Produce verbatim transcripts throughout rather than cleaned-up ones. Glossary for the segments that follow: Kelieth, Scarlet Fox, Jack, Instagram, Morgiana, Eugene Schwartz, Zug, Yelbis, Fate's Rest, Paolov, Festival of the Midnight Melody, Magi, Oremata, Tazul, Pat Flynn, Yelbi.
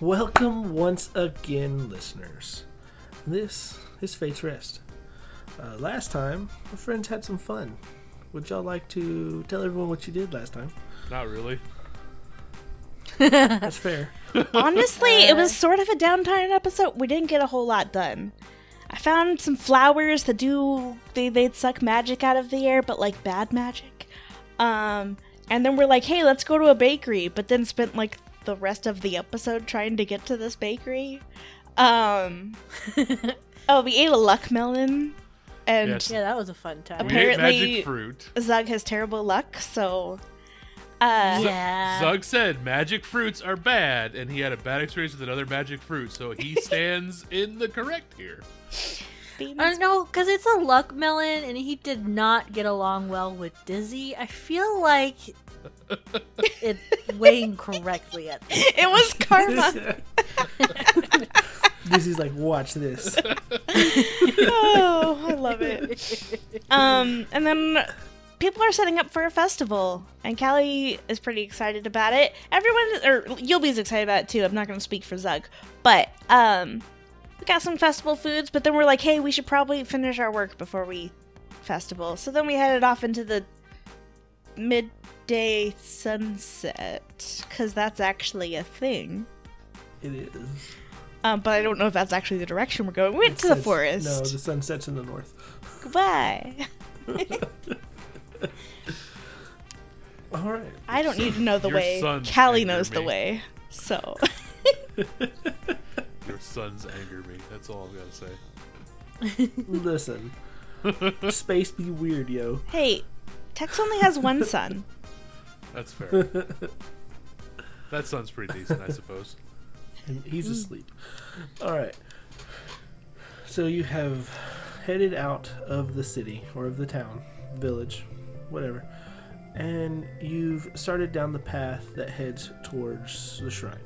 Welcome once again, listeners. This is Fate's Rest. Uh, last time, our friends had some fun. Would y'all like to tell everyone what you did last time? Not really. That's fair. Honestly, it was sort of a downtime episode. We didn't get a whole lot done. I found some flowers that do, they, they'd suck magic out of the air, but like bad magic. Um, and then we're like, hey, let's go to a bakery, but then spent like the rest of the episode trying to get to this bakery. Um, oh, we ate a luck melon. And yes. Yeah, that was a fun time. Apparently, we ate magic fruit. Zug has terrible luck, so... Uh, Z- yeah. Zug said magic fruits are bad, and he had a bad experience with another magic fruit, so he stands in the correct here. Uh, no, because it's a luck melon, and he did not get along well with Dizzy. I feel like it's weighing correctly at this. It was karma. Dizzy's like, watch this. Oh, I love it. Um, and then... people are setting up for a festival, and Callie is pretty excited about it. Everyone, or Yelbis excited about it too. I'm not going to speak for Zug, but um, we got some festival foods. But then we're like, hey, we should probably finish our work before we festival. So then we headed off into the midday sunset because that's actually a thing. It is. Um, but I don't know if that's actually the direction we're going. We went to the forest. No, the sun sets in the north. Goodbye. All right. I don't need to know the way. Callie knows the way, so. Your sons anger me. That's all I'm gonna say. Listen, space be weird, yo. Hey, Tex only has one son. That's fair. That son's pretty decent, I suppose. And he's asleep. All right. So you have headed out of the city or of the town, village. Whatever. And you've started down the path that heads towards the shrine.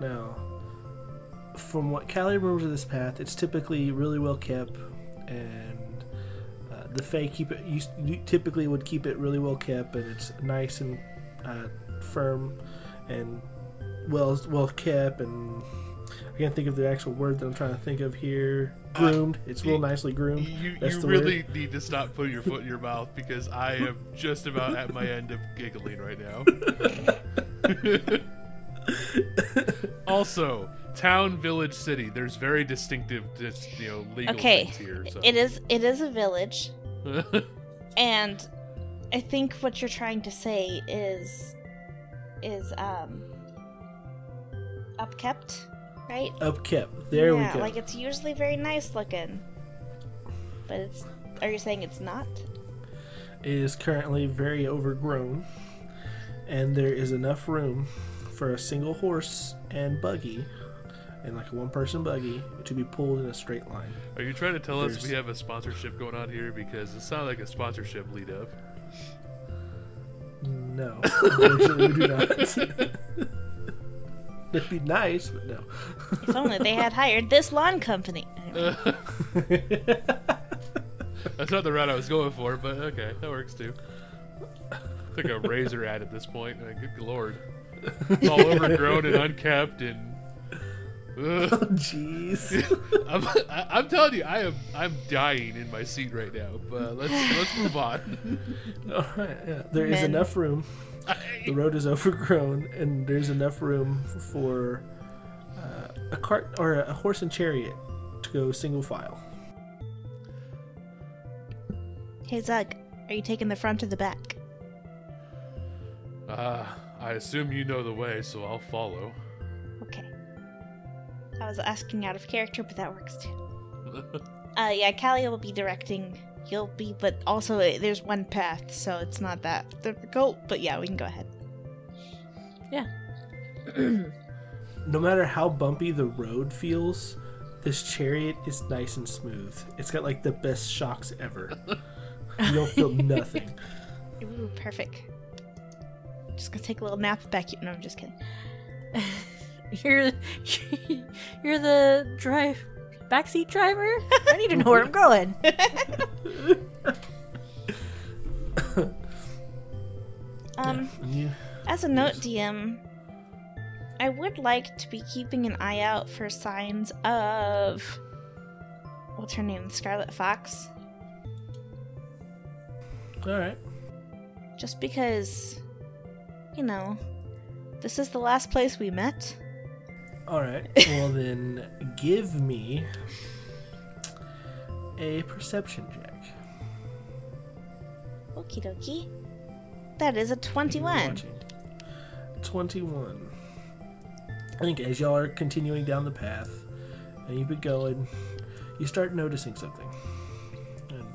Now, from what Callie remembers of this path, it's typically really well kept, and uh, the Fae keep it, you, you typically would keep it really well kept, and it's nice and uh, firm and well well kept, and I can't think of the actual word that I'm trying to think of here. Groomed. It's real nicely groomed. You, That's you the really word. Need to stop putting your foot in your mouth because I am just about at my end of giggling right now. Also, town, village, city. There's very distinctive, just, you know, legal okay. things here. So. It is. It is a village, and I think what you're trying to say is is um upkept. Right? Upkept. There yeah, we go. Like, it's usually very nice looking. But it's... Are you saying it's not? It is currently very overgrown. And there is enough room for a single horse and buggy, and like a one-person buggy, to be pulled in a straight line. Are you trying to tell There's... us we have a sponsorship going on here? Because it sounded like a sponsorship lead up. No. Unfortunately, we do not. It'd be nice, but no. If only they had hired this lawn company. Uh, that's not the route I was going for, but okay, that works too. It's like a razor ad at this point. I mean, good lord. It's all overgrown and unkept and... Uh. Oh, jeez. I'm, I, I'm telling you, I am, I'm dying in my seat right now, but let's let's move on. All right, yeah. There Men. is enough room. The road is overgrown, and there's enough room for uh, a cart or a horse and chariot to go single file. Hey, Zug, are you taking the front or the back? Uh, I assume you know the way, so I'll follow. Okay. I was asking out of character, but that works too. uh, yeah, Callie will be directing... You'll be, but also there's one path, so it's not that difficult. But yeah, we can go ahead. Yeah. No matter how bumpy the road feels, this chariot is nice and smooth. It's got like the best shocks ever. You don't feel nothing. Ooh, perfect. I'm just gonna take a little nap back here. No, I'm just kidding. You're you're the drive. Backseat driver? I need to know where I'm going. um, yeah. As a note, D M, I would like to be keeping an eye out for signs of... What's her name? Scarlet Fox? Alright. Just because, you know, this is the last place we met. Alright, well then, give me a perception check. Okie dokie. That is a twenty-one. twenty-one. I think as y'all are continuing down the path, and you've been going, you start noticing something. And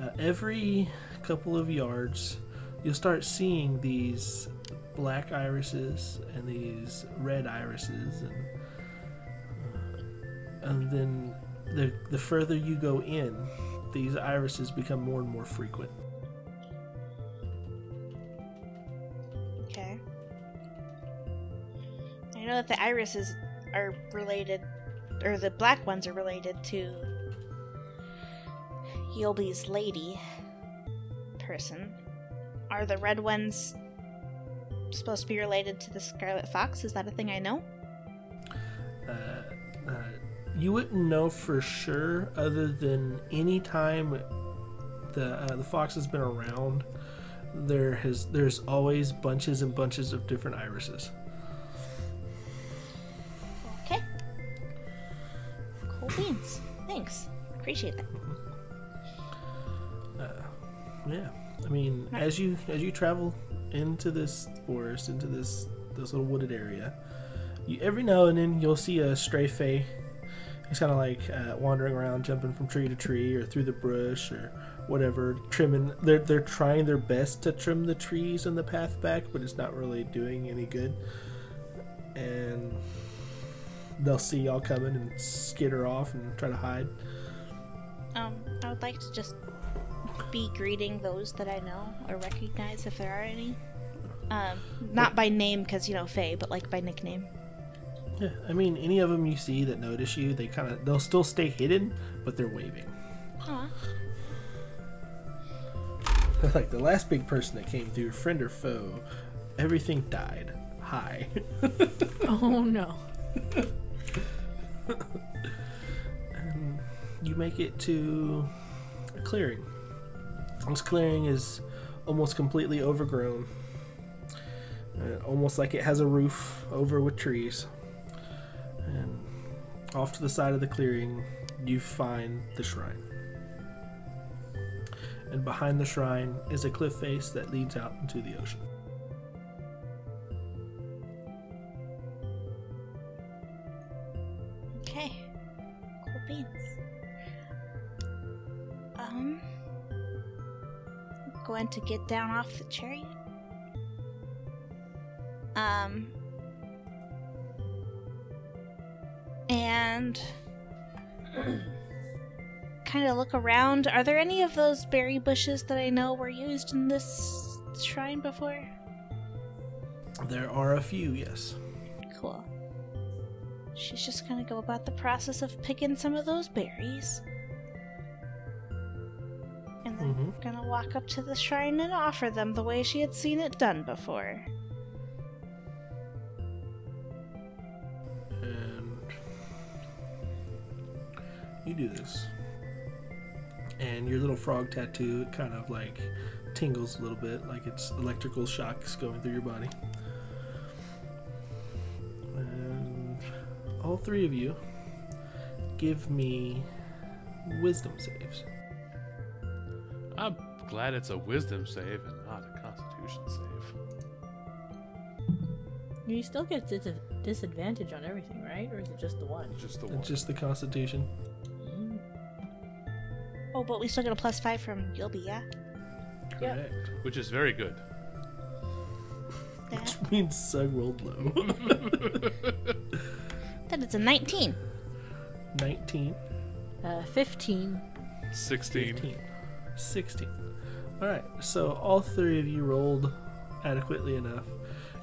uh, every couple of yards, you'll start seeing these black irises and these red irises, and uh, and then the the further you go in, these irises become more and more frequent. Okay. I know that the irises are related, or the black ones are related to Yelbis lady person. Are the red ones supposed to be related to the Scarlet Fox? Is that a thing I know? Uh, uh, you wouldn't know for sure, other than any time the uh, the fox has been around, there has there's always bunches and bunches of different irises. Okay. Cool beans. Thanks. Appreciate that. Mm-hmm. Uh, yeah. I mean, right. as you as you travel into this forest, into this this little wooded area, you, every now and then you'll see a stray fae. It's kind of like uh, wandering around, jumping from tree to tree, or through the brush, or whatever. Trimming, they're they're trying their best to trim the trees and the path back, but it's not really doing any good. And they'll see y'all coming and skitter off and try to hide. Um, I would like to just be greeting those that I know or recognize, if there are any. Um, not by name, because, you know, fae, but like by nickname. Yeah, I mean, any of them you see that notice you, they kind of, they'll still stay hidden, but they're waving. Aww. Like the last big person that came through, friend or foe, everything died. Hi. Oh no. And you make it to a clearing. This clearing is almost completely overgrown, uh, almost like it has a roof over with trees. And off to the side of the clearing, you find the shrine. And behind the shrine is a cliff face that leads out into the ocean. Okay. Cool beans. Um... Going to get down off the chariot. Um, and kind of look around. Are there any of those berry bushes that I know were used in this shrine before? There are a few, yes. Cool. She's just gonna go about the process of picking some of those berries. And mm-hmm. I'm gonna walk up to the shrine and offer them the way she had seen it done before. And you do this. And your little frog tattoo, it kind of like tingles a little bit, like it's electrical shocks going through your body. And all three of you, give me wisdom saves. I'm glad it's a wisdom save and not a constitution save. You still get dis- disadvantage on everything, right? Or is it just the one? Just the one. It's just the constitution. Mm-hmm. Oh, but we still get a plus five from Yelbi, yeah? Correct. Yep. Which is very good. That? Which means Sug rolled low. That is a nineteen. nineteen. Uh, fifteen. sixteen. fifteen. sixteen. Alright, so all three of you rolled adequately enough.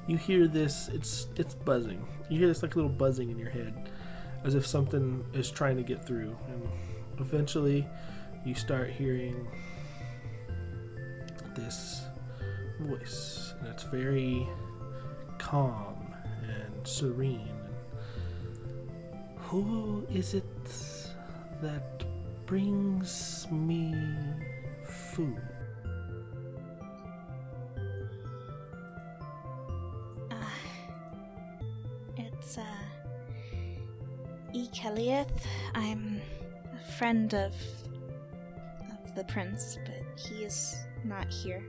You hear this, it's it's buzzing. You hear this like little buzzing in your head, as if something is trying to get through. And eventually, you start hearing this voice. And it's very calm and and serene. And who is it that brings me food? Uh, it's, uh, E. Kelieth. I'm a friend of, of the prince, but he is not here.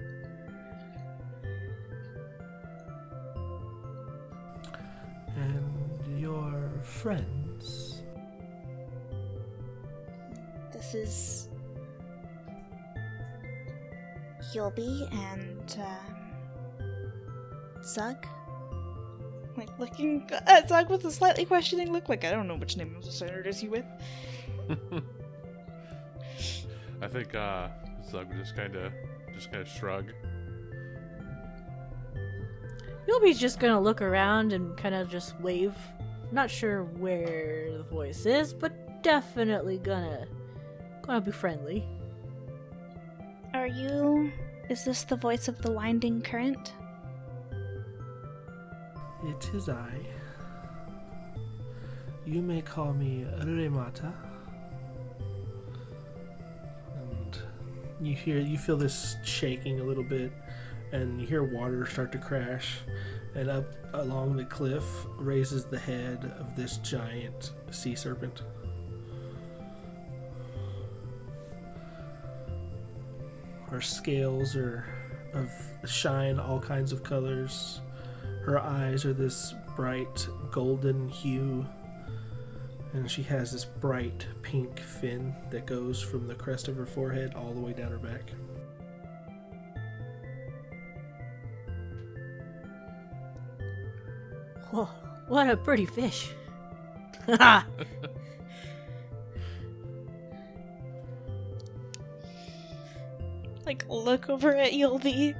And your friends? This is Yelbi and um, Zug. Like looking at Zug with a slightly questioning look. Like I don't know which name of the senator is he with. I think uh, Zug just kind of just kind of shrug. Yelbi's just gonna look around and kind of just wave. Not sure where the voice is, but definitely gonna gonna be friendly. Are you... Is this the voice of the winding current? It is I. You may call me Oremata. And you hear, you feel this shaking a little bit. And you hear water start to crash, and up along the cliff raises the head of this giant sea serpent. Her scales are of shine all kinds of colors. Her eyes are this bright golden hue, and she has this bright pink fin that goes from the crest of her forehead all the way down her back. Whoa, what a pretty fish. Ha Like, look over at Yelbi.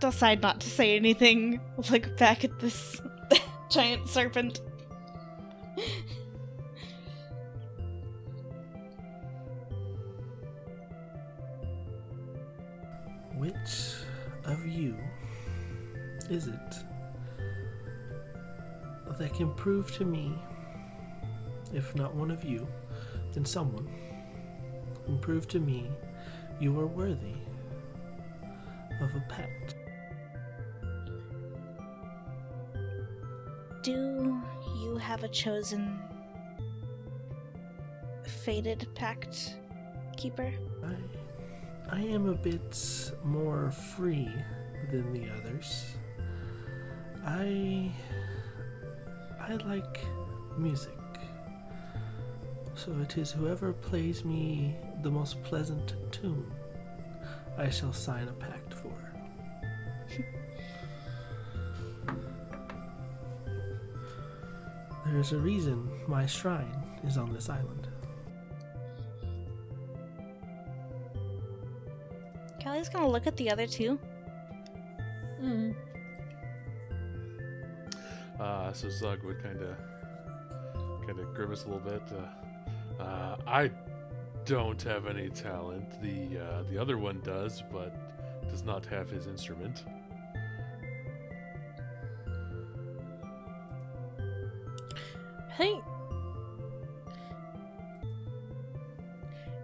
Decide not to say anything. Look back at this giant serpent. Which of you is it that can prove to me, if not one of you, then someone can prove to me you are worthy of a pet? Do you have a chosen fated pact keeper? I, I am a bit more free than the others. I... I like music, so it is whoever plays me the most pleasant tune I shall sign a pact for. There is a reason my shrine is on this island. Callie's gonna look at the other two. Hmm. Uh, so Zug would kind of kind of grimace a little bit. Uh, uh, I don't have any talent. The uh, the other one does, but does not have his instrument. Hey,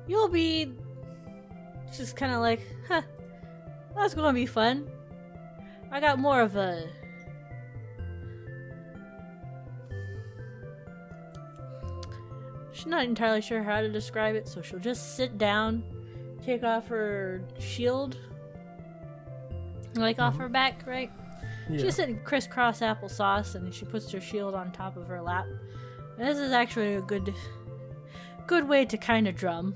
you'll be just kind of like, huh? That's gonna be fun. I got more of a. She's not entirely sure how to describe it, so she'll just sit down, take off her shield, like mm-hmm. off her back, right? Yeah. She's sitting crisscross applesauce, and she puts her shield on top of her lap. And this is actually a good, good way to kind of drum.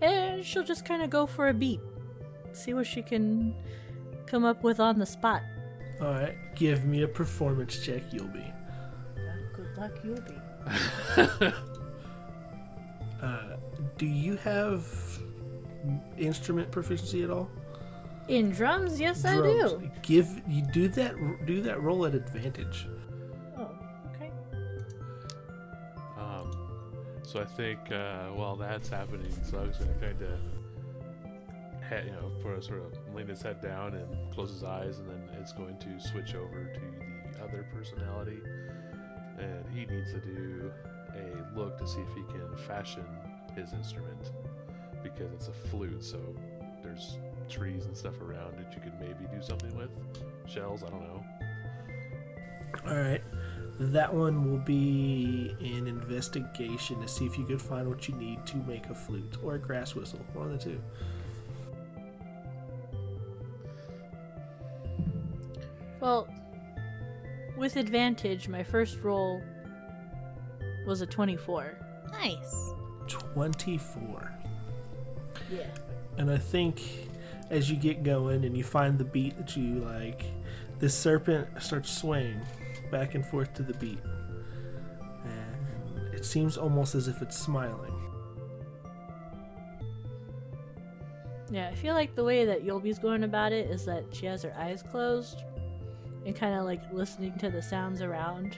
And she'll just kind of go for a beat, see what she can come up with on the spot. All right, give me a performance check, Yelbi. Good luck, Yelbi. uh, do you have instrument proficiency at all? In drums, yes, drums. I do. Give you do that. Do that roll at advantage. Oh, okay. Um, so I think uh, while that's happening, so I was gonna kind of, you know, put a sort of lean his head down and close his eyes, and then is going to switch over to the other personality, and he needs to do a look to see if he can fashion his instrument, because it's a flute, so there's trees and stuff around that you could maybe do something with. Shells, I don't know. Alright, that one will be an investigation to see if you could find what you need to make a flute or a grass whistle, one of the two. Well, with advantage, my first roll was a twenty-four. Nice. twenty-four. Yeah. And I think as you get going and you find the beat that you like, this serpent starts swaying back and forth to the beat. And it seems almost as if it's smiling. Yeah, I feel like the way that Yulby's going about it is that she has her eyes closed and kind of like listening to the sounds around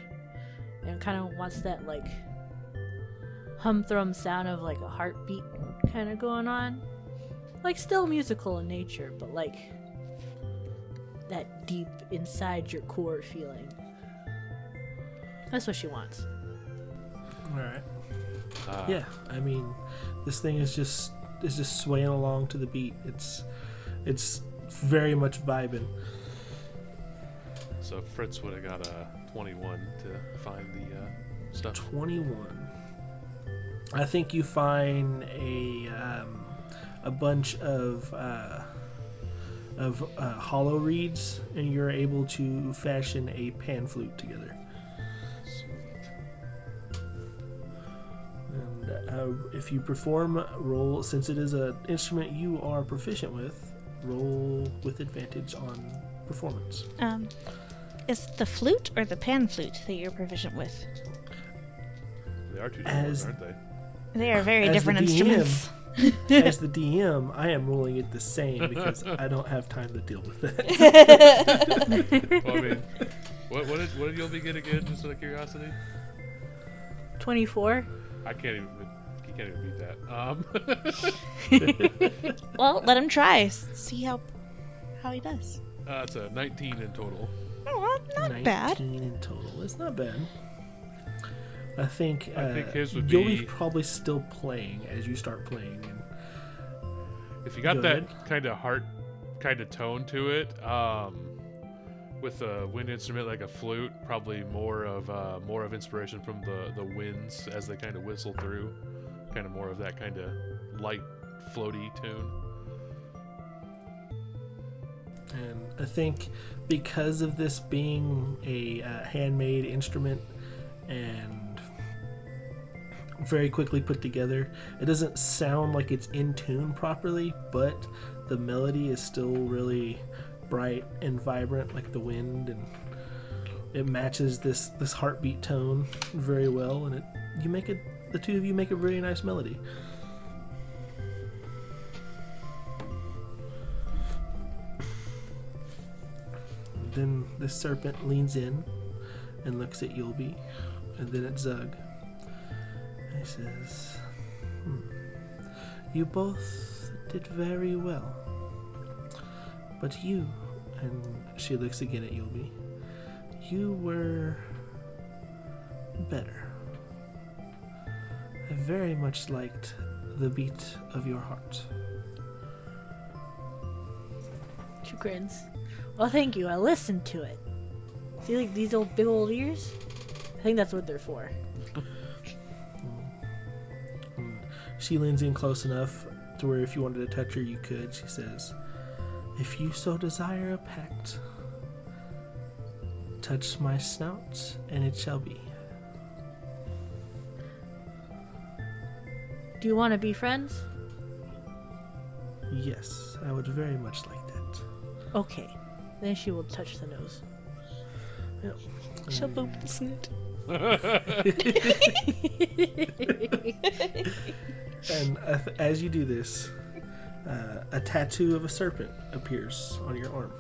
and kind of wants that like hum-thrum sound of like a heartbeat kind of going on. Like still musical in nature, but like that deep inside your core feeling. That's what she wants. Alright. Uh, yeah, I mean, this thing is just is just swaying along to the beat. It's it's very much vibing. So Fritz would have got a twenty-one to find the uh, stuff. twenty-one. I think you find a... Um, a bunch of uh, of uh, hollow reeds, and you're able to fashion a pan flute together. Sweet. And uh, if you perform, roll, since it is an instrument you are proficient with, roll with advantage on performance. Um, is the flute or the pan flute that you're proficient with? They are two different, as, arennt they? They are very as different the instruments. D M, as the D M, I am rolling it the same because I don't have time to deal with that. Well, I mean, what, what did, what did Yulby get again, just out of curiosity? twenty-four. I can't even, he can't even beat that. Um. Well, let him try. See how how he does. Uh, it's a nineteen in total. Oh, well, not bad. nineteen in total. It's not bad. I think, uh, I think his would be... Yoli's probably still playing as you start playing. And if you got Go that ahead. kind of heart, kind of tone to it, um, with a wind instrument like a flute, probably more of uh, more of inspiration from the, the winds as they kind of whistle through, kind of more of that kind of light, floaty tune. And I think because of this being a uh, handmade instrument and very quickly put together, it doesn't sound like it's in tune properly, but the melody is still really bright and vibrant like the wind, and it matches this this heartbeat tone very well, and it you make it the two of you make a very nice melody. Then the serpent leans in and looks at Yulby, and then at Zug. He says, hmm. You both did very well, but you, and she looks again at Yulby, you were better. I very much liked the beat of your heart. She grins. Well, thank you. I listened to it. See, like these old big old ears? I think that's what they're for. She leans in close enough to where if you wanted to touch her, you could. She says, if you so desire a pact, touch my snout, and it shall be. Do you want to be friends? Yes, I would very much like that. Okay. Then she will touch the nose. Yep. She'll boop the snoot. And uh, as you do this, uh, a tattoo of a serpent appears on your arm.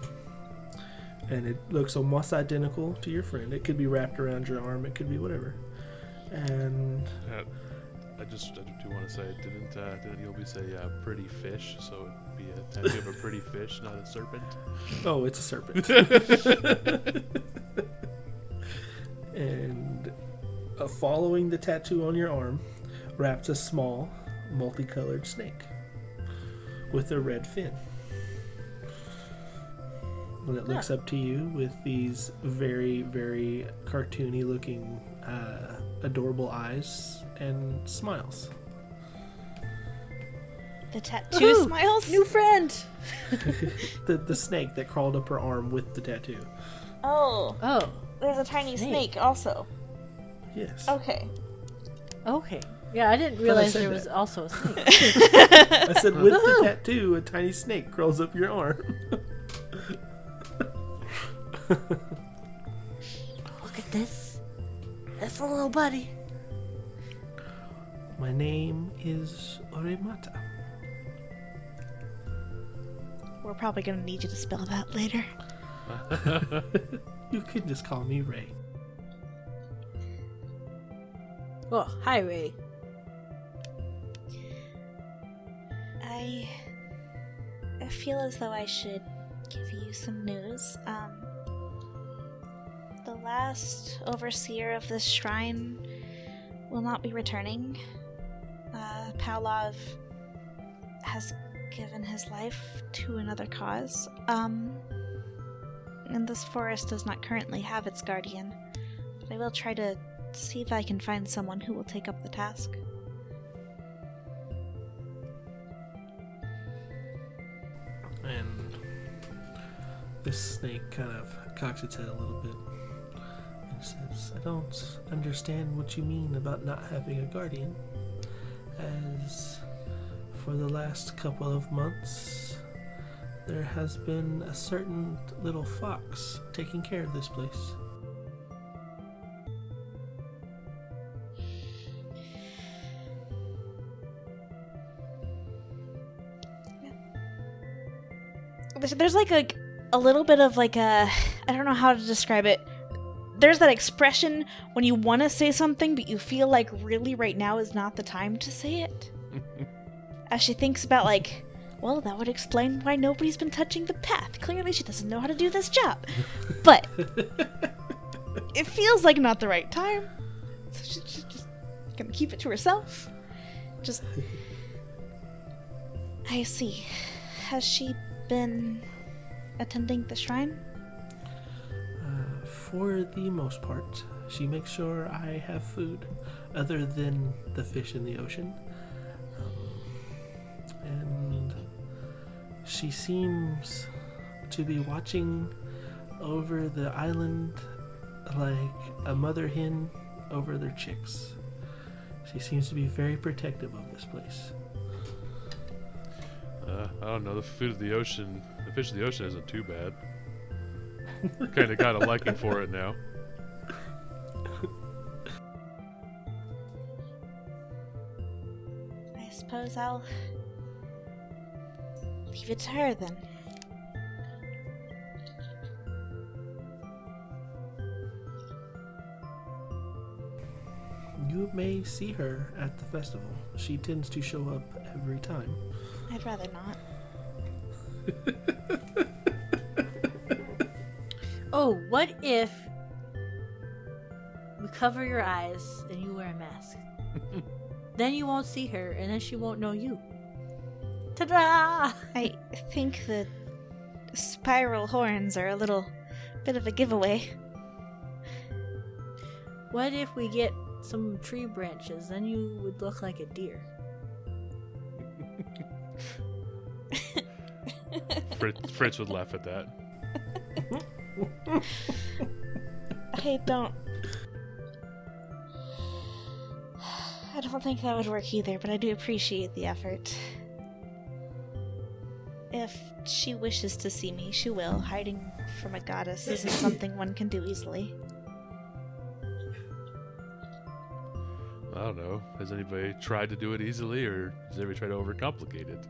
And it looks almost identical to your friend. It could be wrapped around your arm. It could be whatever. And uh, I just I do want to say, didn't uh, didn't Yobi say uh, pretty fish? So be a type of a pretty fish, not a serpent. Oh, it's a serpent. And uh, following the tattoo on your arm, wraps a small, multicolored snake with a red fin. And it looks up to you with these very, very cartoony-looking, uh, adorable eyes and smiles. The tattoo Woo-hoo! Smiles? New friend! the the snake that crawled up her arm with the tattoo. Oh. Oh. There's a tiny snake, snake also. Yes. Okay. Okay. Yeah, I didn't realize I there that. was also a snake. I said with Woo-hoo! The tattoo, a tiny snake crawls up your arm. Look at this. That's a little buddy. My name is Oremata. We're probably going to need you to spell that later. You could just call me Ray. Oh, hi, Ray. I, I feel as though I should give you some news. Um, the last overseer of this shrine will not be returning. Uh, Paolov has given his life to another cause. Um, and this forest does not currently have its guardian, but I will try to see if I can find someone who will take up the task. And this snake kind of cocks its head a little bit and says, I don't understand what you mean about not having a guardian, as for the last couple of months, there has been a certain little fox taking care of this place. Yeah. There's, there's like a, a little bit of like a, I don't know how to describe it. There's that expression when you want to say something, but you feel like really right now is not the time to say it. As she thinks about, like, well, that would explain why nobody's been touching the path. Clearly she doesn't know how to do this job. But it feels like not the right time. So she, she's just going to keep it to herself. Just... I see. Has she been attending the shrine? Uh, for the most part. She makes sure I have food other than the fish in the ocean. And she seems to be watching over the island like a mother hen over their chicks. She seems to be very protective of this place. Uh, I don't know. The food of the ocean, the fish of the ocean isn't too bad. Kind of got a liking for it now. I suppose I'll... leave it to her, then. You may see her at the festival. She tends to show up every time. I'd rather not. Oh, what if we cover your eyes and you wear a mask? Then you won't see her, and then she won't know you. Ta-da! I think the spiral horns are a little bit of a giveaway. What if we get some tree branches? Then you would look like a deer. Fritz, Fritz would laugh at that. I don't... I don't think that would work either, but I do appreciate the effort. If she wishes to see me, she will. Hiding from a goddess isn't something one can do easily. I don't know. Has anybody tried to do it easily, or has anybody tried to overcomplicate it?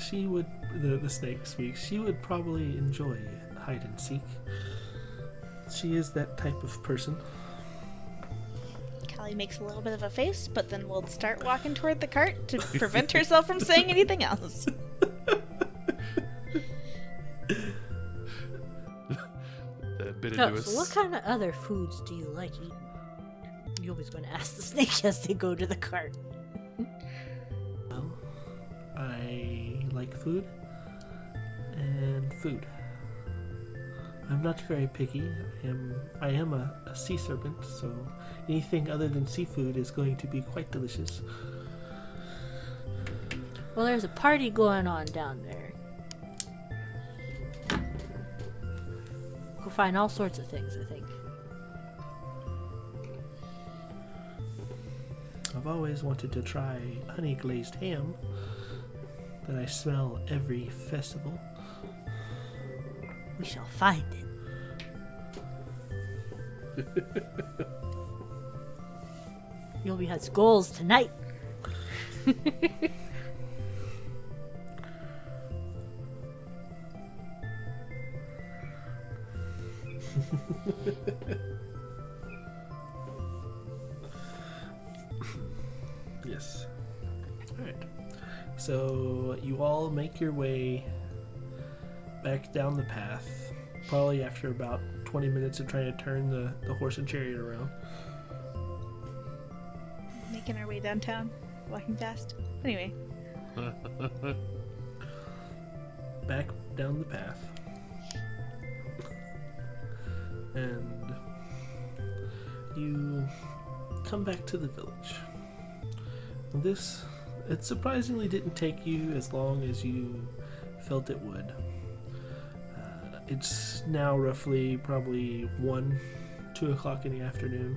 She would... The, the snake speaks. She would probably enjoy hide and seek. She is that type of person. Holly makes a little bit of a face, but then we'll start walking toward the cart to prevent herself from saying anything else. Oh, so what kind of other foods do you like eating? You're always going to ask the snake as they go to the cart. Well, I like food and food. I'm not very picky. I am, I am a, a sea serpent, so anything other than seafood is going to be quite delicious. Well, there's a party going on down there. We'll find all sorts of things, I think. I've always wanted to try honey glazed ham that I smell every festival. We shall find it. Yobi has goals tonight. Yes. Alright. So you all make your way back down the path, probably after about twenty minutes of trying to turn the, the horse and chariot around. Making our way downtown, walking fast. Anyway. Back down the path. And you come back to the village. This, it surprisingly didn't take you as long as you felt it would. Uh, it's now roughly probably one, two o'clock in the afternoon.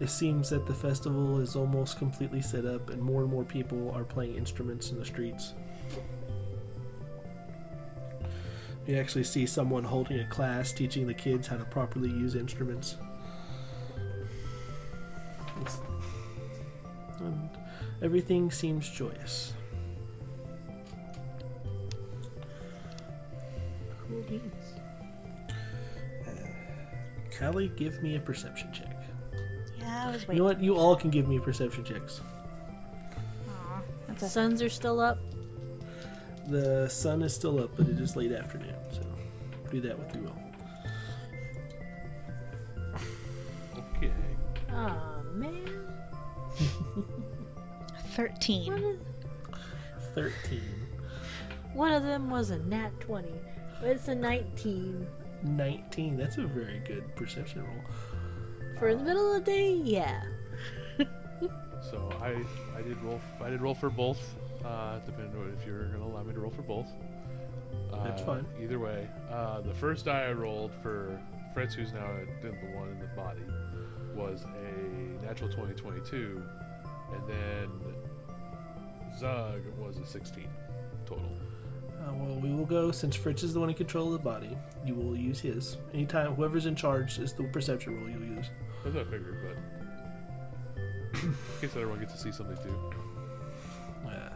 It seems that the festival is almost completely set up and more and more people are playing instruments in the streets. You actually see someone holding a class teaching the kids how to properly use instruments. It's, and everything seems joyous. Cool beans. Uh, Callie, give me a perception check. Yeah, I was waiting. You know what? You all can give me perception checks. Aw, the suns are still up. The sun is still up, but it is late afternoon, so do that with you all. Okay. Aw, man. Thirteen. One of, Thirteen. One of them was a nat twenty, but it's a nineteen. Nineteen, that's a very good perception roll. For uh, the middle of the day, yeah. So I, I did roll, I did roll for both. Uh, depending on if you're going to allow me to roll for both. Uh, That's fine. Either way. Uh, the first die I rolled for Fritz, who's now the one in the body, was a natural twenty, twenty-two, and then Zug was a sixteen total. Uh, well, we will go, since Fritz is the one in control of the body, you will use his. Anytime, whoever's in charge is the perception roll you'll use. That's what I figured, but I guess everyone gets to see something too. Yeah.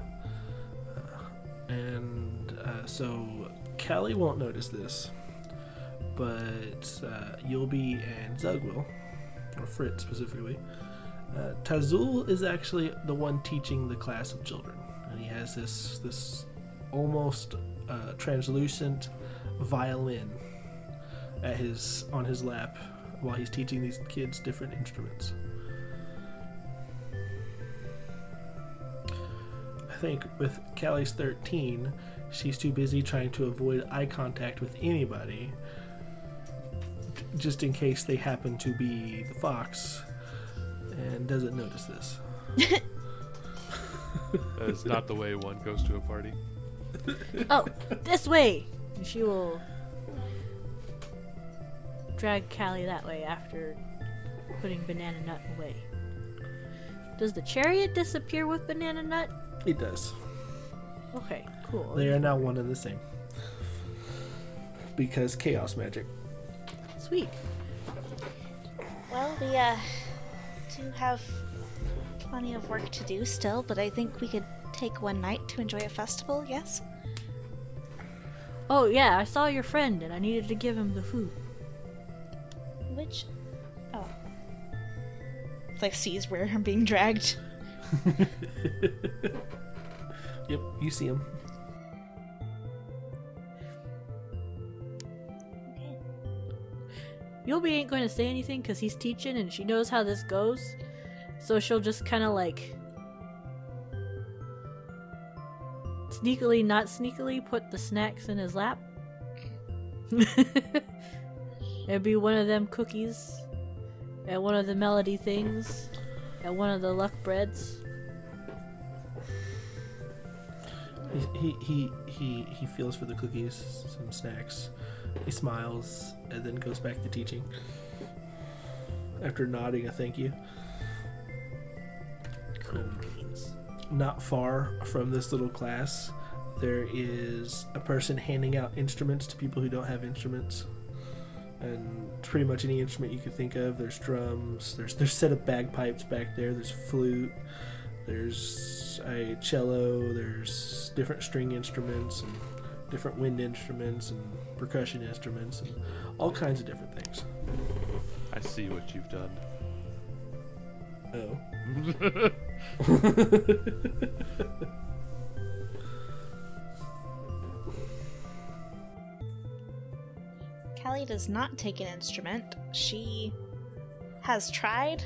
And uh, so Callie won't notice this, but uh, Yelbi and Zug will, or Fritz specifically. Uh, Tazul is actually the one teaching the class of children, and he has this this almost uh, translucent violin at his on his lap while he's teaching these kids different instruments. I think with Callie's thirteen, she's too busy trying to avoid eye contact with anybody, just in case they happen to be the fox, and doesn't notice this. That is not the way one goes to a party. Oh, this way! She will drag Callie that way after putting Banana Nut away. Does the chariot disappear with Banana Nut? It does. Okay, cool. They are now one and the same. Because chaos magic. Sweet. Well, we uh, do have plenty of work to do still, but I think we could take one night to enjoy a festival, yes? Oh, yeah, I saw your friend and I needed to give him the food. Which... like sees where I'm being dragged. Yep, you see him. Yelbi ain't going to say anything because he's teaching and she knows how this goes. So she'll just kind of like sneakily, not sneakily, put the snacks in his lap. It'd be one of them cookies and one of the melody things and one of the luck breads. He, he, he, he feels for the cookies, some snacks. He smiles and then goes back to teaching after nodding a thank you. Cool beans. Not far from this little class, there is a person handing out instruments to people who don't have instruments. And pretty much any instrument you could think of. There's drums, there's there's a set of bagpipes back there, there's flute, there's a cello, there's different string instruments and different wind instruments and percussion instruments and all kinds of different things. I see what you've done. Oh. Callie does not take an instrument. She has tried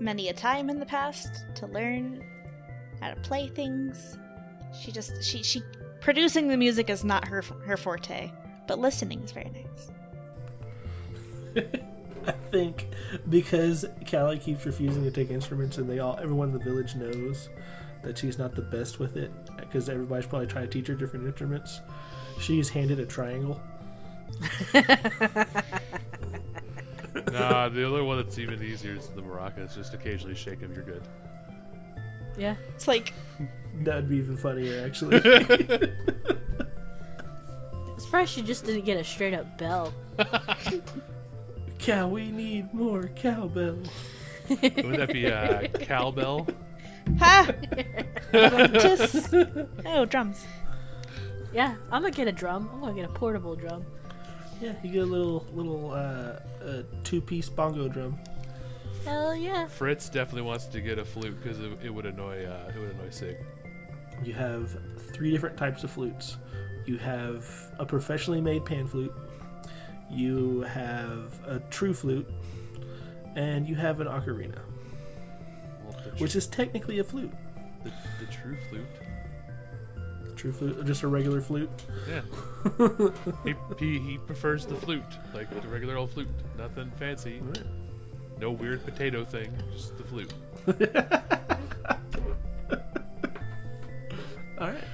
many a time in the past to learn how to play things. She just she she producing the music is not her her forte, but listening is very nice. I think because Callie keeps refusing to take instruments, and they all everyone in the village knows that she's not the best with it, because everybody's probably trying to teach her different instruments. She's handed a triangle. Nah, the only one that's even easier is the maraca. It's just occasionally shake them, you're good. Yeah, it's like that'd be even funnier actually. It's fresh. You just didn't get a straight up bell. Cow, we need more cowbell. Wouldn't that be a uh, cowbell? Ha! Just... Oh, drums. Yeah, I'm gonna get a drum. I'm gonna get a portable drum. Yeah, you get a little little uh, a two-piece bongo drum. Hell yeah! Fritz definitely wants to get a flute because it, it would annoy uh, it would annoy Sig. You have three different types of flutes. You have a professionally made pan flute. You have a true flute, and you have an ocarina, well, tr- which is technically a flute. The, the true flute. True flute, or just a regular flute? Yeah. he, he he prefers the flute, like the regular old flute. Nothing fancy. Right. No weird potato thing, just the flute. All right.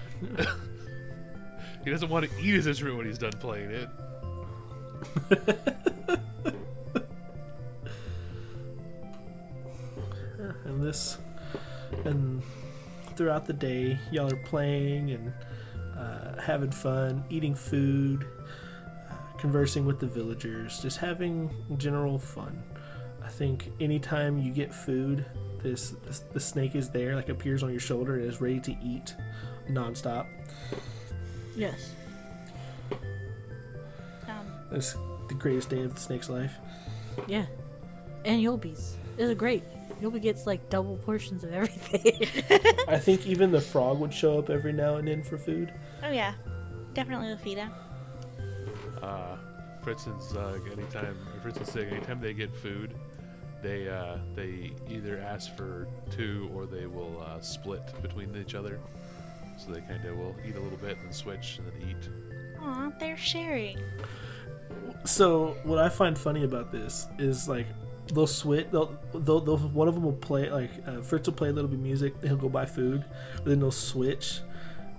He doesn't want to eat his instrument when he's done playing it. and this, and. Throughout the day, y'all are playing and uh, having fun, eating food, uh, conversing with the villagers, just having general fun. I think anytime you get food, this, this the snake is there, like appears on your shoulder and is ready to eat nonstop. Yes. Um, That's the greatest day of the snake's life. Yeah, and Yelbis. They're great. Nobody gets, like, double portions of everything. I think even the frog would show up every now and then for food. Oh, yeah. Definitely the feta. Uh, for instance, uh, anytime, for instance, anytime they get food, they uh, they either ask for two or they will uh, split between each other. So they kind of will eat a little bit and then switch and then eat. Aw, they're sharing. So what I find funny about this is, like, They'll switch. They'll, they'll, they'll. One of them will play. Like uh, Fritz will play a little bit of music. He'll go buy food. But then they'll switch,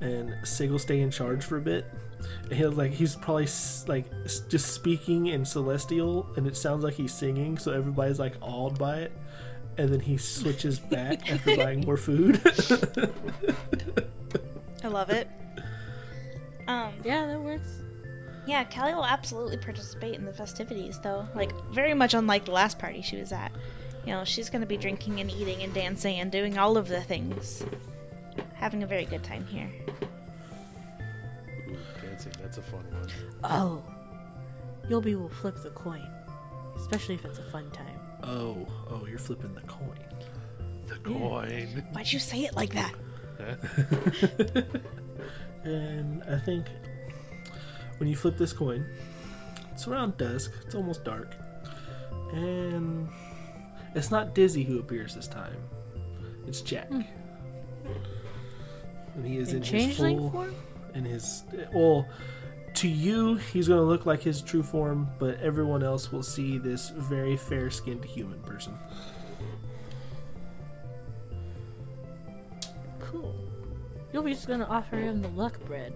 and Sig will stay in charge for a bit. And he'll like he's probably s- like s- just speaking in Celestial, and it sounds like he's singing. So everybody's like awed by it. And then he switches back after buying more food. I love it. Um. Yeah, that works. Yeah, Callie will absolutely participate in the festivities, though. Like, very much unlike the last party she was at. You know, she's going to be drinking and eating and dancing and doing all of the things. Having a very good time here. Ooh, dancing, that's a fun one. Oh. Yelbi will flip the coin. Especially if it's a fun time. Oh, oh, you're flipping the coin. The coin. Yeah. Why'd you say it like that? And I think when you flip this coin, it's around dusk. It's almost dark. And it's not Dizzy who appears this time. It's Jack. Mm. And he is in, in his full... form? In his... Well, to you, he's going to look like his true form, but everyone else will see this very fair-skinned human person. Cool. You'll be just going to offer him the luck bread.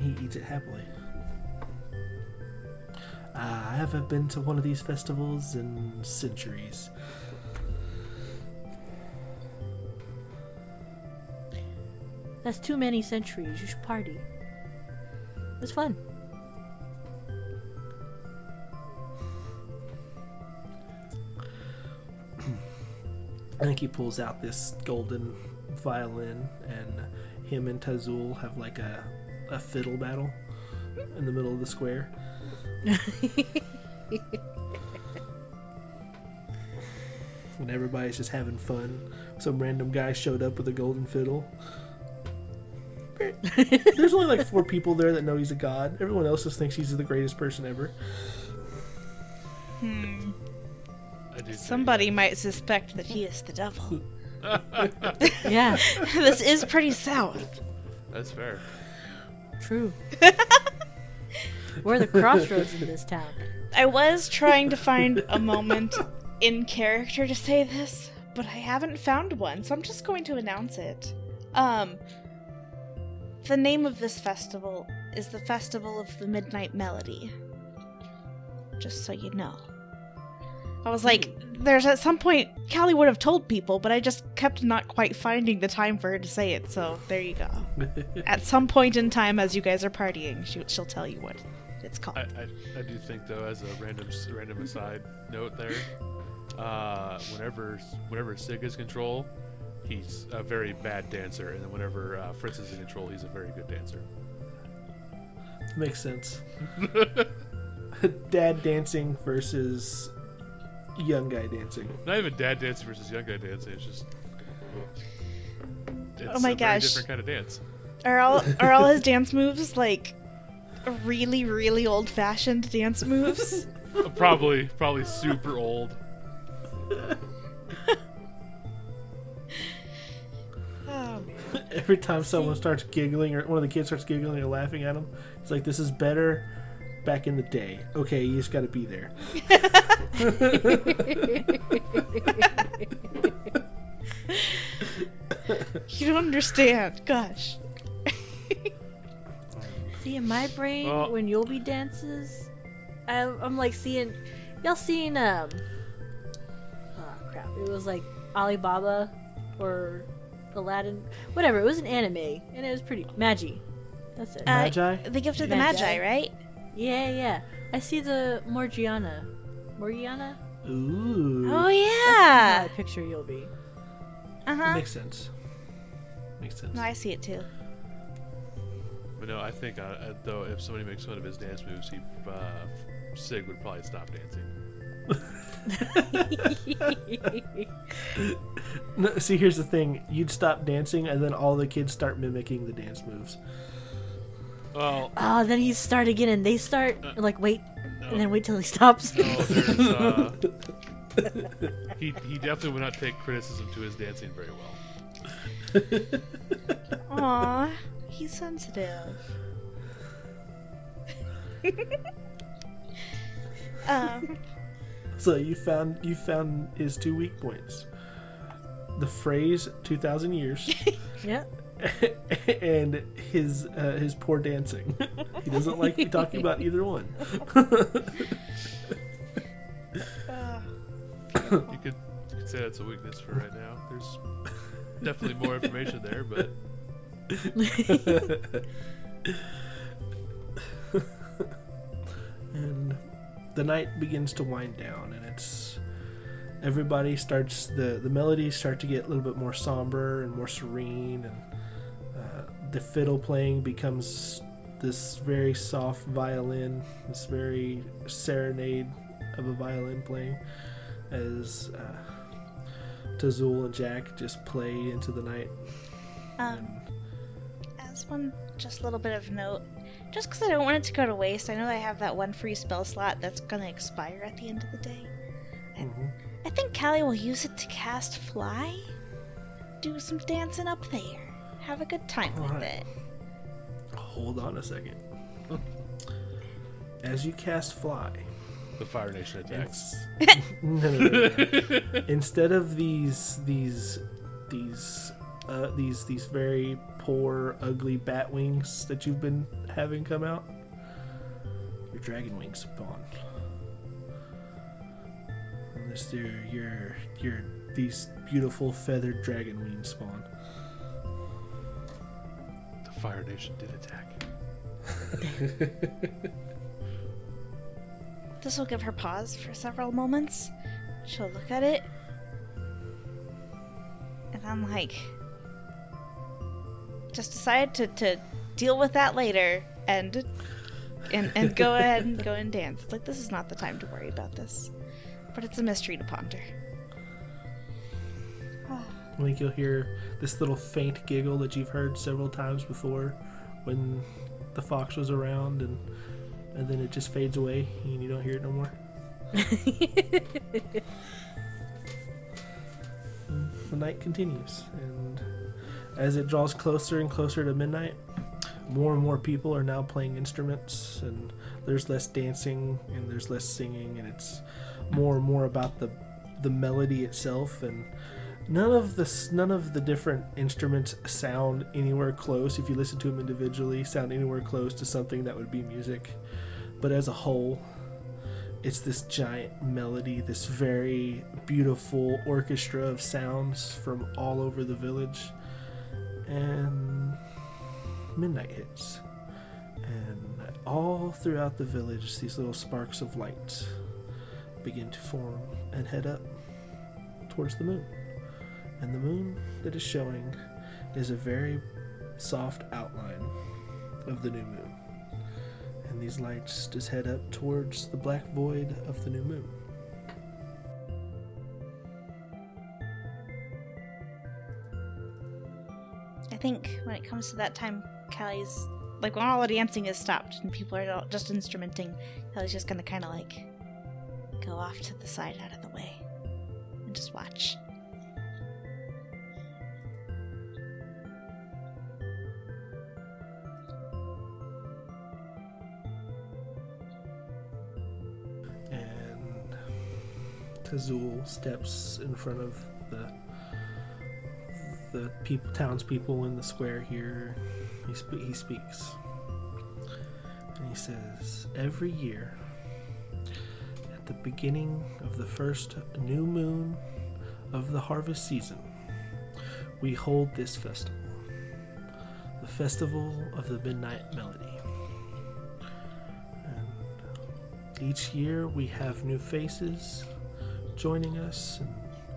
He eats it happily. Uh, I haven't been to one of these festivals in centuries. That's too many centuries. You should party. It's fun. I think he pulls out this golden violin, and him and Tazul have like a, a fiddle battle in the middle of the square. When everybody's just having fun, some random guy showed up with a golden fiddle. There's only like four people there that know he's a god. Everyone else just thinks he's the greatest person ever. Hmm. Somebody might suspect that he is the devil. Yeah. This is pretty south. That's fair. True. We're the crossroads in this town. I was trying to find a moment in character to say this, but I haven't found one, so I'm just going to announce it. Um... The name of this festival is the Festival of the Midnight Melody. Just so you know. I was like, there's at some point Callie would have told people, but I just kept not quite finding the time for her to say it, so there you go. At some point in time as you guys are partying, she, she'll tell you what it's called. I, I, I do think, though, as a random random aside note there, uh, whenever, whenever Sigga's control... He's a very bad dancer, and then whenever uh, Fritz is in control, he's a very good dancer. Makes sense. Dad dancing versus young guy dancing. Not even dad dancing versus young guy dancing. It's just it's oh my a gosh, very different kind of dance. Are all are all his dance moves like really really old fashioned dance moves? probably probably super old. Every time someone starts giggling or one of the kids starts giggling or laughing at him, it's like, this is better back in the day. Okay, you just got to be there. You don't understand. Gosh. See, in my brain, well, when Yelbi dances, I, I'm like seeing... Y'all seen... um, oh, crap. It was like Alibaba or... Aladdin, whatever. It was an anime, and it was pretty Magi. That's it. Uh, Magi. The gift of the Magi, Magi, right? Yeah, yeah. I see the Morgiana. Morgiana. Ooh. Oh yeah. That's the picture you'll be. Uh huh. Makes sense. Makes sense. No, I see it too. But no, I think uh, though, if somebody makes fun of his dance moves, he uh, Sig would probably stop dancing. No, see, here's the thing. You'd stop dancing, and then all the kids start mimicking the dance moves. Well, oh, then he start again, and they start uh, like wait, no. And then wait till he stops. No, uh, he he definitely would not take criticism to his dancing very well. Aw, he's sensitive. um. So you found you found his two weak points. The phrase two thousand years. Yeah. And his uh, his poor dancing. He doesn't like me talking about either one. uh, you, could, you could say that's a weakness for right now. There's definitely more information there, but... And... The night begins to wind down, and it's everybody starts the the melodies start to get a little bit more somber and more serene, and uh, the fiddle playing becomes this very soft violin, this very serenade of a violin playing as uh, Tazul and Jack just play into the night. Um, as one just little bit of note, just because I don't want it to go to waste, I know I have that one free spell slot that's going to expire at the end of the day. I, mm-hmm. I think Callie will use it to cast Fly. Do some dancing up there. Have a good time All with right. it. Hold on a second. As you cast Fly... The Fire Nation attacks. No, no, no, no. Instead of these, these, these, uh, these, these very poor, ugly bat wings that you've been having come out, your dragon wings spawn. Unless they're your, your, these beautiful feathered dragon wings spawn. The Fire Nation did attack. This will give her pause for several moments. She'll look at it. And I'm like... Just decide to, to deal with that later and and, and go ahead and go and dance. It's like, this is not the time to worry about this. But it's a mystery to ponder. Oh. I think you'll hear this little faint giggle that you've heard several times before when the fox was around, and And then it just fades away, and you don't hear it no more. The night continues, and as it draws closer and closer to midnight, more and more people are now playing instruments, and there's less dancing, and there's less singing, and it's more and more about the the melody itself. And none of the none of the different instruments sound anywhere close. If you listen to them individually, sound anywhere close to something that would be music. But as a whole, it's this giant melody, this very beautiful orchestra of sounds from all over the village. And midnight hits. And all throughout the village, these little sparks of light begin to form and head up towards the moon. And the moon that is showing is a very soft outline of the new moon. And these lights just head up towards the black void of the new moon. I think when it comes to that time, Callie's... Like, when all the dancing is stopped and people are just instrumenting, Callie's just gonna kind of, like, go off to the side out of the way and just watch. Tazul steps in front of the the people, townspeople in the square here. He, spe- he speaks. And he says, every year, at the beginning of the first new moon of the harvest season, we hold this festival. The Festival of the Midnight Melody. And each year we have new faces joining us, and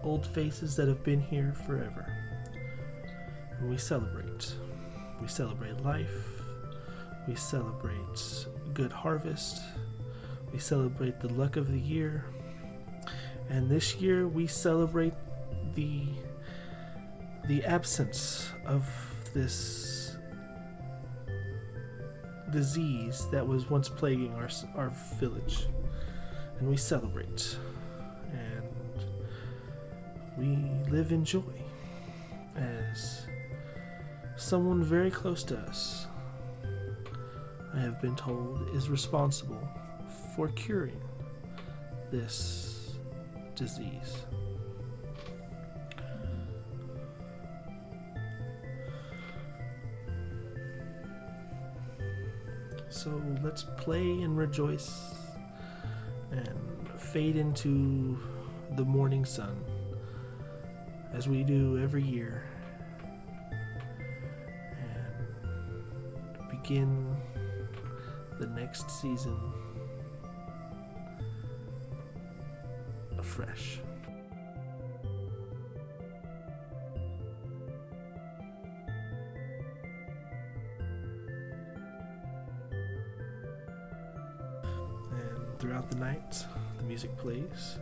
old faces that have been here forever. And we celebrate. We celebrate life. We celebrate good harvest. We celebrate the luck of the year. And this year we celebrate the the absence of this disease that was once plaguing our our village. And we celebrate. We live in joy as someone very close to us, I have been told, is responsible for curing this disease. So let's play and rejoice and fade into the morning sun, as we do every year, and begin the next season afresh. And throughout the night, the music plays.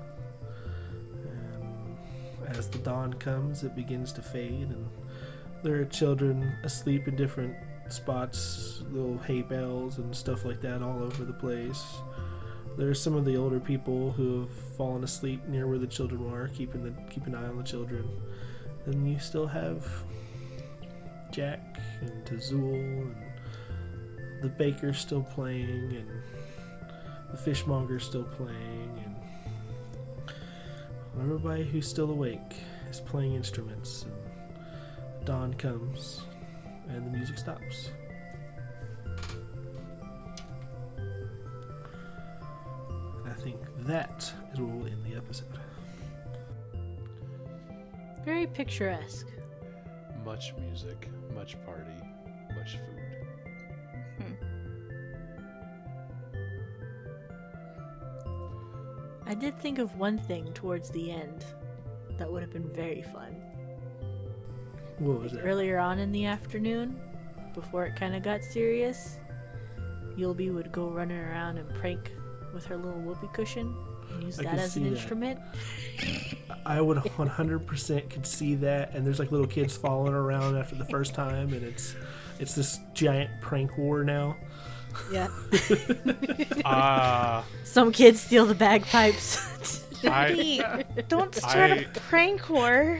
And as the dawn comes, it begins to fade, and there are children asleep in different spots, little hay bales and stuff like that all over the place. There are some of the older people who have fallen asleep near where the children were, keeping the keep an eye on the children. Then you still have Jack and Tazul, and the baker's still playing, and the fishmonger's still playing, and everybody who's still awake is playing instruments. And dawn comes, and the music stops. And I think that is where we'll end the episode. Very picturesque. Much music, much party, much food. Hmm. I did think of one thing towards the end that would have been very fun. What was like that? Earlier on in the afternoon, before it kind of got serious, Yelby would go running around and prank with her little whoopee cushion and use I that as an that. instrument. I would one hundred percent could see that, and there's like little kids following around after the first time, and it's it's this giant prank war now. Yeah. Uh, Some kids steal the bagpipes. I, don't start I, a prank war.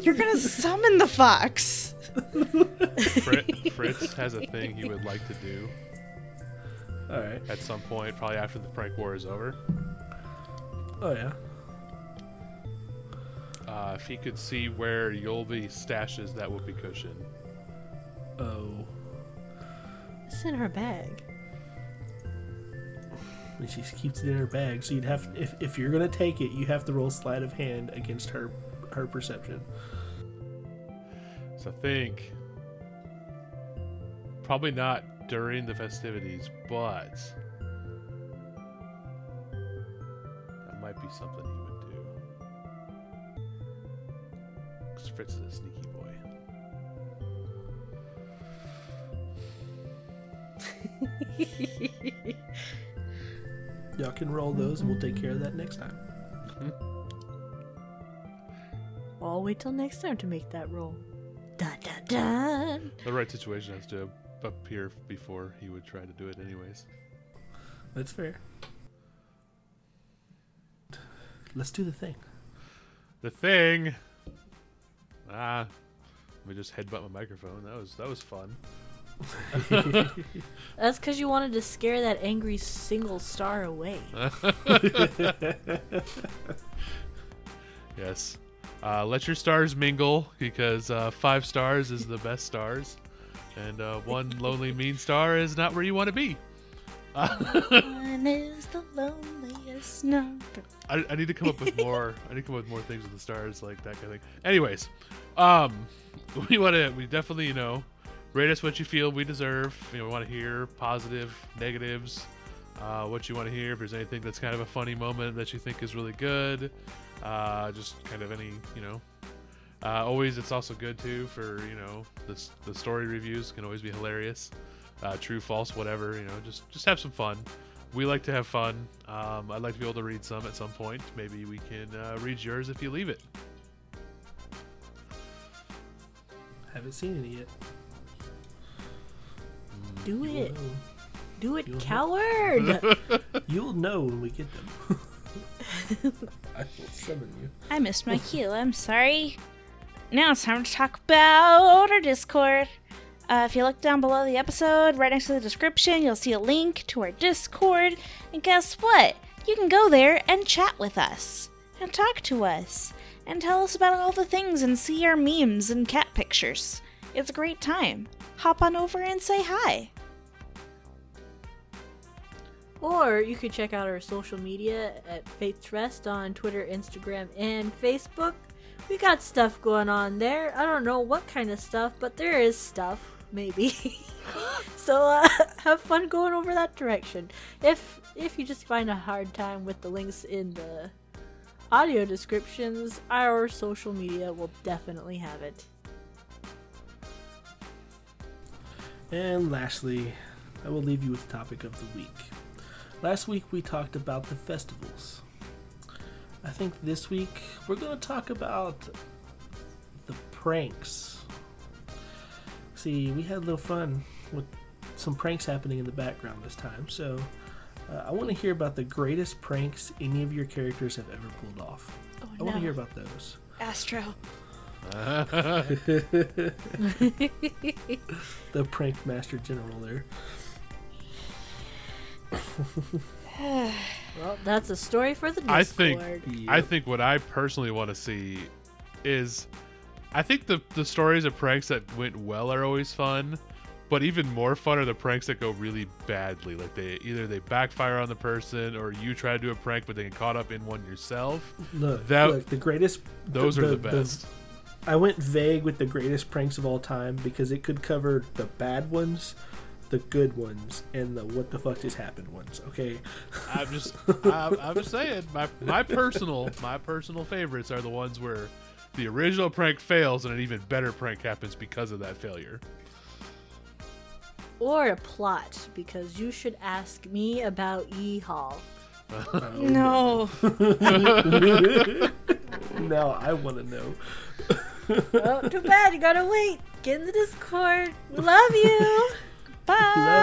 You're going to summon the fox. Fritz, Fritz has a thing he would like to do. All right. At some point, probably after the prank war is over. Oh, yeah. Uh, if he could see where Yelby stashes that whoopee cushion. Oh. It's in her bag. And she keeps it in her bag, so you'd have if if you're gonna take it, you have to roll sleight of hand against her her perception. So think probably not during the festivities, but that might be something he would. Fritz is a sneaky boy. Y'all can roll those and we'll take care of that next time. Mm-hmm. I'll wait till next time to make that roll. Da, da, da. The right situation has to appear before he would try to do it anyways. That's fair. Let's do the thing. The thing... Ah, let me just headbutt my microphone. That was that was fun. That's because you wanted to scare that angry single star away. Yes. Uh, let your stars mingle, because uh, five stars is the best stars. And uh, one lonely mean star is not where you want to be. One is the loneliest number. I, I need to come up with more. I need to come up with more things with the stars, like that kind of thing. Anyways, um, we want to. We definitely, you know, rate us what you feel we deserve. You know, we want to hear positive, negatives, uh, what you want to hear. If there's anything that's kind of a funny moment that you think is really good, uh, just kind of any, you know. Uh, always, it's also good too for you know the the story reviews can always be hilarious. Uh, true, false, whatever. You know, just just have some fun. We like to have fun. Um, I'd like to be able to read some at some point. Maybe we can uh, read yours if you leave it. Haven't seen any yet. Do You'll it. Know. Do it, You'll coward! You'll know when we get them. I will summon you. I missed my cue. I'm sorry. Now it's time to talk about our Discord. Uh, if you look down below the episode, right next to the description, you'll see a link to our Discord. And guess what? You can go there and chat with us. And talk to us. And tell us about all the things and see our memes and cat pictures. It's a great time. Hop on over and say hi. Or you could check out our social media at Fate's Rest on Twitter, Instagram, and Facebook. We got stuff going on there. I don't know what kind of stuff, but there is stuff. Maybe. So uh, have fun going over that direction. If if you just find a hard time with the links in the audio descriptions, our social media will definitely have it. And lastly, I will leave you with the topic of the week. Last week we talked about the festivals. I think this week we're going to talk about the pranks. See, we had a little fun with some pranks happening in the background this time, so uh, I want to hear about the greatest pranks any of your characters have ever pulled off. Oh, I no. want to hear about those. Astro. The prank master general there. Well, that's a story for the Discord. I think, yep. I think what I personally want to see is, I think the, the stories of pranks that went well are always fun, but even more fun are the pranks that go really badly. Like they either they backfire on the person, or you try to do a prank but they get caught up in one yourself. Look, that, look the greatest. Those the, are the, the best. The, I went vague with the greatest pranks of all time because it could cover the bad ones, the good ones, and the what the fuck just happened ones. Okay, I'm just I'm, I'm just saying my my personal my personal favorites are the ones where the original prank fails and an even better prank happens because of that failure. Or a plot, because you should ask me about Yeehaw. Uh, no. No, I want to know. Oh, too bad. You gotta wait. Get in the Discord. We love you. Bye. Love